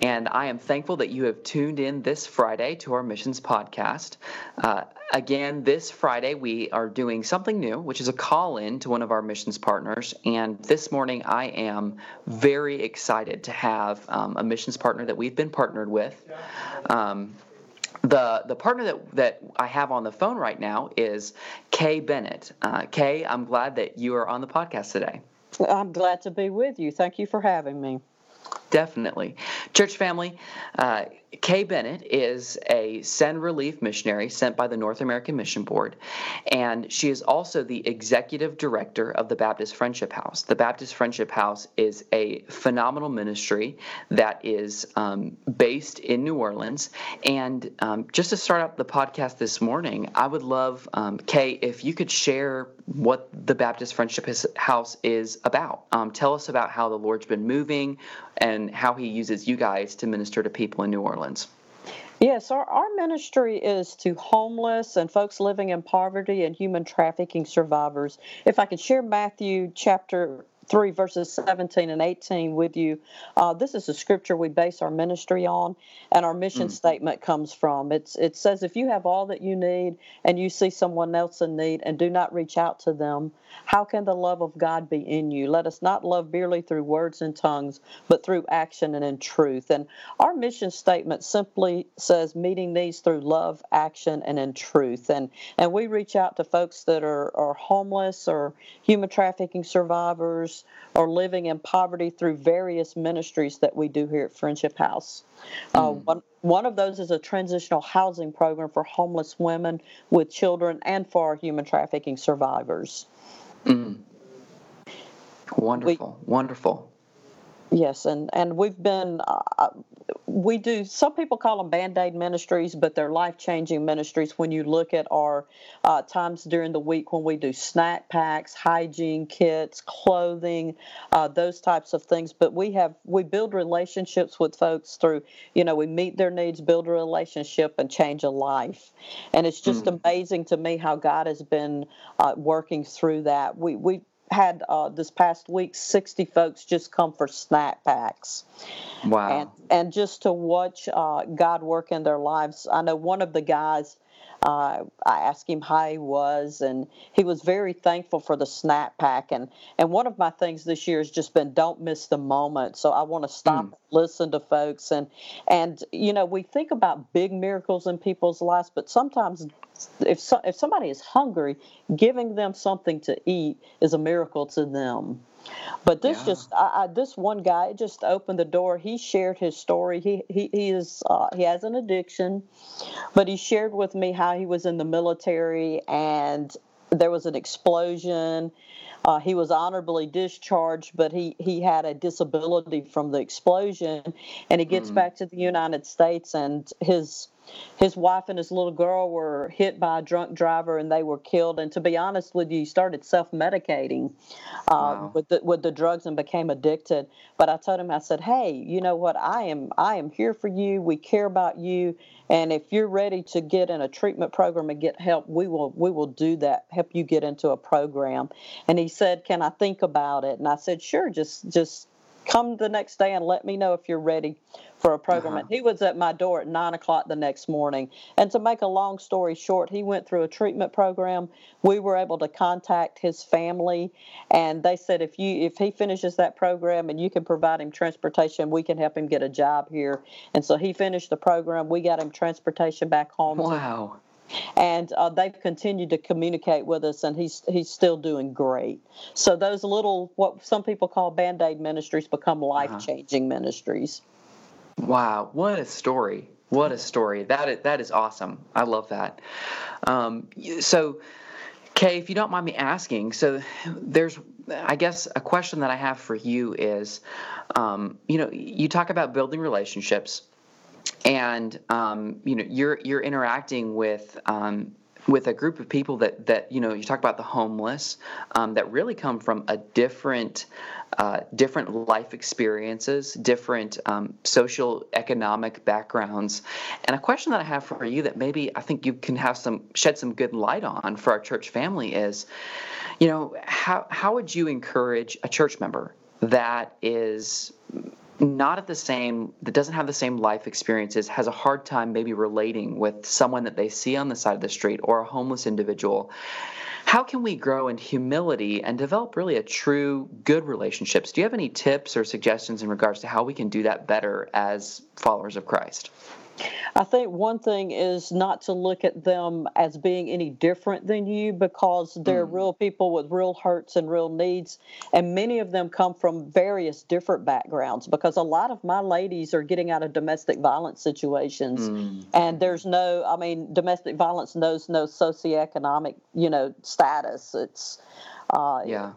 And I am thankful that you have tuned in this Friday to our missions podcast. Again, this Friday, we are doing something new, which is a call-in to one of our missions partners. And this morning, I am very excited to have a missions partner that we've been partnered with. The partner that I have on the phone right now is Kay Bennett. Kay, I'm glad that you are on the podcast today. I'm glad to be with you. Thank you for having me. Definitely. Church family, Kay Bennett is a Send Relief missionary sent by the North American Mission Board, and she is also the executive director of the Baptist Friendship House. The Baptist Friendship House is a phenomenal ministry that is based in New Orleans, and just to start out the podcast this morning, I would love, Kay, if you could share what the Baptist Friendship House is about. Tell us about how the Lord's been moving and how he uses you guys to minister to people in New Orleans. Yes, our ministry is to homeless and folks living in poverty and human trafficking survivors. If I could share Matthew chapter 3, verses 17 and 18 with you, this is the scripture we base our ministry on, and our mission statement comes from. It says, if you have all that you need and you see someone else in need and do not reach out to them, how can the love of God be in you? Let us not love merely through words and tongues, but through action and in truth. And our mission statement simply says meeting needs through love, action, and in truth. And we reach out to folks that are homeless or human trafficking survivors or living in poverty through various ministries that we do here at Friendship House. One of those is a transitional housing program for homeless women with children and for human trafficking survivors. Wonderful. Yes, and we've been, we do, some people call them Band-Aid ministries, but they're life-changing ministries when you look at our times during the week when we do snack packs, hygiene kits, clothing, those types of things. But we build relationships with folks through, we meet their needs, build a relationship, and change a life. And it's just amazing to me how God has been working through that. We had this past week 60 folks just come for snack packs. Wow. And just to watch God work in their lives. I know one of the guys, I asked him how he was, and he was very thankful for the snack pack. And one of my things this year has just been don't miss the moment. So I want to stop and listen to folks. And we think about big miracles in people's lives, but sometimes if somebody is hungry, giving them something to eat is a miracle to them. But this one guy, it just opened the door. He shared his story. He has an addiction, but he shared with me how he was in the military and there was an explosion. He was honorably discharged, but he had a disability from the explosion, and he gets back to the United States, and his wife and his little girl were hit by a drunk driver, and they were killed. And to be honest with you, he started self-medicating with the drugs and became addicted. But I told him, I said, hey, you know what? I am here for you. We care about you. And if you're ready to get in a treatment program and get help, we will do that, help you get into a program. And he said, can I think about it? And I said, sure, just come the next day and let me know if you're ready for a program. And he was at my door at 9 o'clock the next morning. And to make a long story short, he went through a treatment program. We were able to contact his family, and they said if he finishes that program and you can provide him transportation, we can help him get a job here. And so he finished the program. We got him transportation back home. Wow. And they've continued to communicate with us, and he's still doing great. So those little, what some people call Band-Aid ministries, become life-changing ministries. Wow, what a story. What a story. That is awesome. I love that. So, Kay, if you don't mind me asking, so there's, I guess, a question that I have for you is, you talk about building relationships. And you're interacting with with a group of people that, you know, you talk about the homeless, that really come from a different life experiences, different social economic backgrounds. And a question that I have for you that maybe I think you can shed some good light on for our church family is, you know, how would you encourage a church member that is not at the same, that doesn't have the same life experiences, has a hard time maybe relating with someone that they see on the side of the street or a homeless individual? How can we grow in humility and develop really a true good relationships? Do you have any tips or suggestions in regards to how we can do that better as followers of Christ? I think one thing is not to look at them as being any different than you, because they're real people with real hurts and real needs, and many of them come from various different backgrounds, because a lot of my ladies are getting out of domestic violence situations, and there's no, I mean, domestic violence knows no socioeconomic, you know, status. It's, yeah.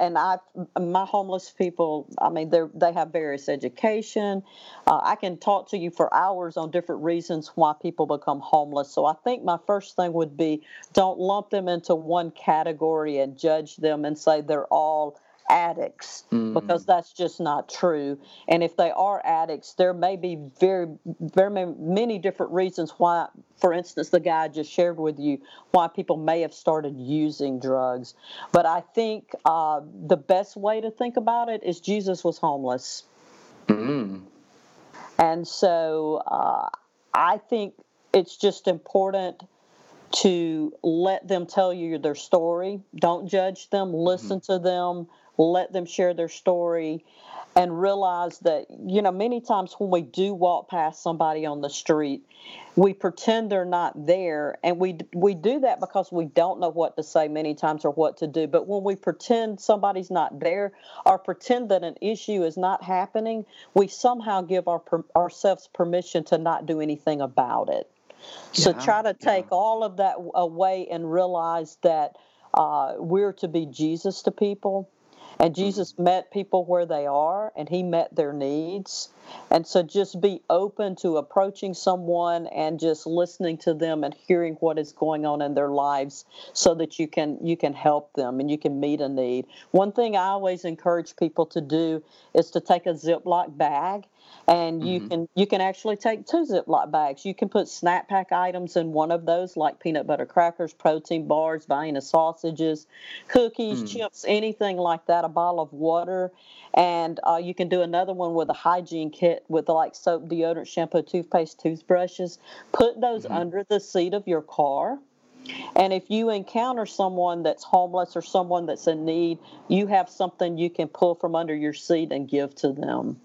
And my homeless people, I mean, they have various education. I can talk to you for hours on different reasons why people become homeless. So I think my first thing would be, don't lump them into one category and judge them and say they're all addicts, because that's just not true. And if they are addicts, there may be very, very many different reasons why, for instance, the guy I just shared with you, why people may have started using drugs. But I think the best way to think about it is Jesus was homeless. And so I think it's just important to let them tell you their story. Don't judge them. Listen to them. Let them share their story, and realize that, you know, many times when we do walk past somebody on the street, we pretend they're not there, and we do that because we don't know what to say many times or what to do. But when we pretend somebody's not there, or pretend that an issue is not happening, we somehow give ourselves permission to not do anything about it. So try to take all of that away and realize that we're to be Jesus to people. And Jesus met people where they are, and he met their needs. And so just be open to approaching someone and just listening to them and hearing what is going on in their lives, so that you can help them and you can meet a need. One thing I always encourage people to do is to take a Ziploc bag, and you can actually take two Ziploc bags. You can put snack pack items in one of those, like peanut butter crackers, protein bars, Vienna sausages, cookies, chips, anything like that, a bottle of water. And you can do another one with a hygiene kit with like soap, deodorant, shampoo, toothpaste, toothbrushes. Put those under the seat of your car. And if you encounter someone that's homeless or someone that's in need, you have something you can pull from under your seat and give to them.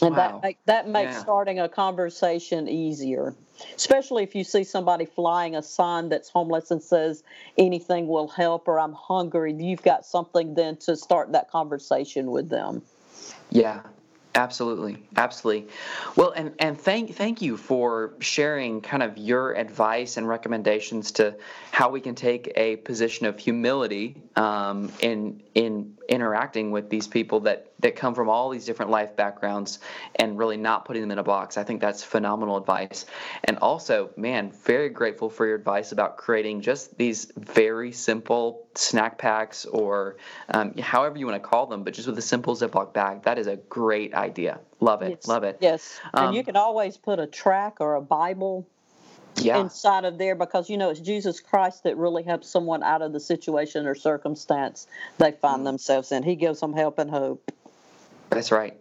And that makes starting a conversation easier, especially if you see somebody flying a sign that's homeless and says, anything will help, or I'm hungry. You've got something then to start that conversation with them. Yeah. Absolutely. Well, and thank you for sharing kind of your advice and recommendations to how we can take a position of humility in interacting with these people that come from all these different life backgrounds, and really not putting them in a box. I think that's phenomenal advice. And also, man, very grateful for your advice about creating just these very simple snack packs, or however you want to call them, but just with a simple Ziploc bag. That is a great idea. Love it. Yes. And you can always put a track or a Bible inside of there, because, you know, it's Jesus Christ that really helps someone out of the situation or circumstance they find themselves in. He gives them help and hope. That's right.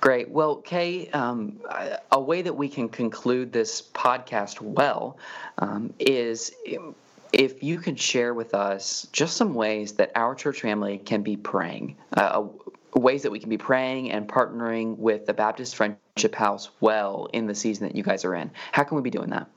Great. Well, Kay, a way that we can conclude this podcast well is if you can share with us just some ways that our church family can be praying, ways that we can be praying and partnering with the Baptist Friendship House well in the season that you guys are in. How can we be doing that?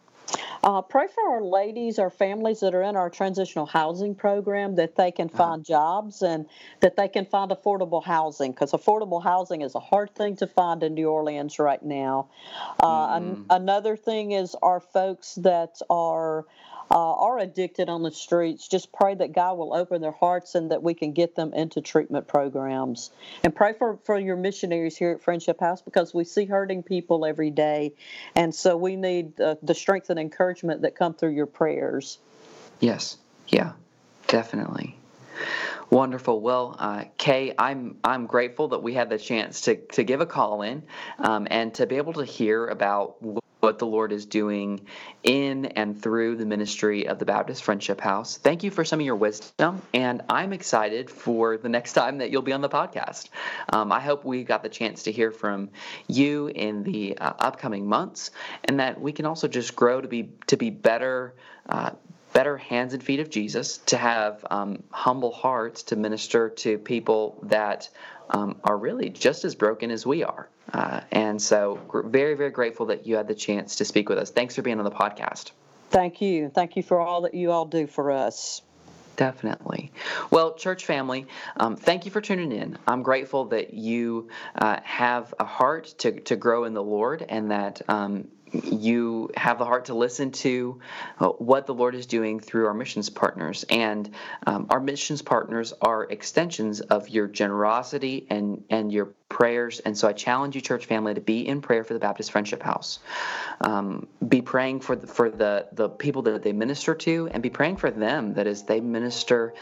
Pray for our ladies, our families that are in our transitional housing program, that they can find jobs and that they can find affordable housing, because affordable housing is a hard thing to find in New Orleans right now. Another thing is our folks that are are addicted on the streets, just pray that God will open their hearts and that we can get them into treatment programs. And pray for your missionaries here at Friendship House, because we see hurting people every day. And so we need the strength and encouragement that come through your prayers. Yes. Yeah, definitely. Wonderful. Well, Kay, I'm grateful that we had the chance to give a call in and to be able to hear about what the Lord is doing in and through the ministry of the Baptist Friendship House. Thank you for some of your wisdom, and I'm excited for the next time that you'll be on the podcast. I hope we got the chance to hear from you in the upcoming months, and that we can also just grow to be better hands and feet of Jesus, to have humble hearts to minister to people that are really just as broken as we are. And so very, very grateful that you had the chance to speak with us. Thanks for being on the podcast. Thank you. Thank you for all that you all do for us. Definitely. Well, church family, thank you for tuning in. I'm grateful that you have a heart to grow in the Lord, and that you have the heart to listen to what the Lord is doing through our missions partners. And our missions partners are extensions of your generosity and your prayers. And so I challenge you, church family, to be in prayer for the Baptist Friendship House. Be praying for the people that they minister to, and be praying for them, that as they minister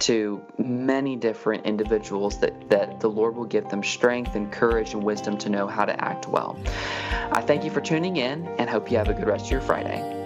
to many different individuals, that the Lord will give them strength and courage and wisdom to know how to act well. I thank you for tuning in, and hope you have a good rest of your Friday.